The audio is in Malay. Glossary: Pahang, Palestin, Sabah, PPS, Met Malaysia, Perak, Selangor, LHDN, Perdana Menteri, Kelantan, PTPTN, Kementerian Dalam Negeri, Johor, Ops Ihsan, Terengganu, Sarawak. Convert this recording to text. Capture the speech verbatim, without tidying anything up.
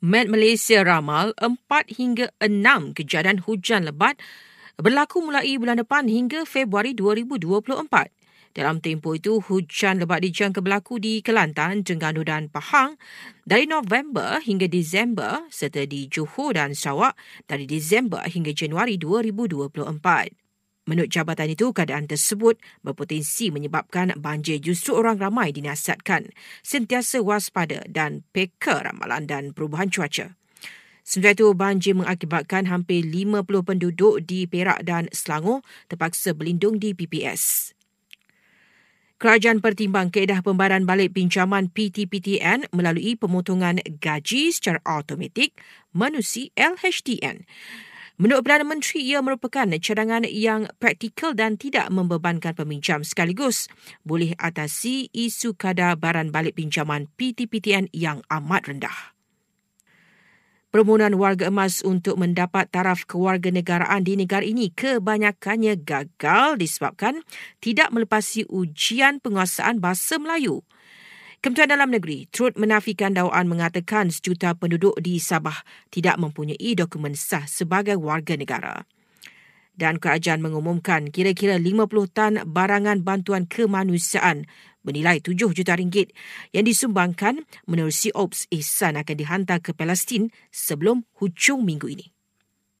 Met Malaysia ramal empat hingga enam kejadian hujan lebat berlaku mulai bulan depan hingga Februari dua ribu dua puluh empat. Dalam tempoh itu, hujan lebat dijangka berlaku di Kelantan, Terengganu dan Pahang dari November hingga Disember serta di Johor dan Sarawak dari Disember hingga Januari dua ribu dua puluh empat. Menurut jabatan itu, keadaan tersebut berpotensi menyebabkan banjir. Justru orang ramai dinasihatkan sentiasa waspada dan peka ramalan dan perubahan cuaca. Sementara itu, banjir mengakibatkan hampir lima puluh penduduk di Perak dan Selangor terpaksa berlindung di P P S. Kerajaan pertimbang kaedah pembayaran balik pinjaman P T P T N melalui pemotongan gaji secara automatik menerusi L H D N. Menurut Perdana Menteri, ia merupakan cadangan yang praktikal dan tidak membebankan peminjam sekaligus boleh atasi isu kadar bayaran balik pinjaman P T P T N yang amat rendah. Permohonan warga emas untuk mendapat taraf kewarganegaraan di negara ini kebanyakannya gagal disebabkan tidak melepasi ujian penguasaan bahasa Melayu. Kementerian Dalam Negeri turut menafikan dakwaan mengatakan sejuta penduduk di Sabah tidak mempunyai dokumen sah sebagai warga negara. Dan kerajaan mengumumkan kira-kira lima puluh tan barangan bantuan kemanusiaan bernilai tujuh juta ringgit yang disumbangkan menerusi Ops Ihsan akan dihantar ke Palestin sebelum hujung minggu ini.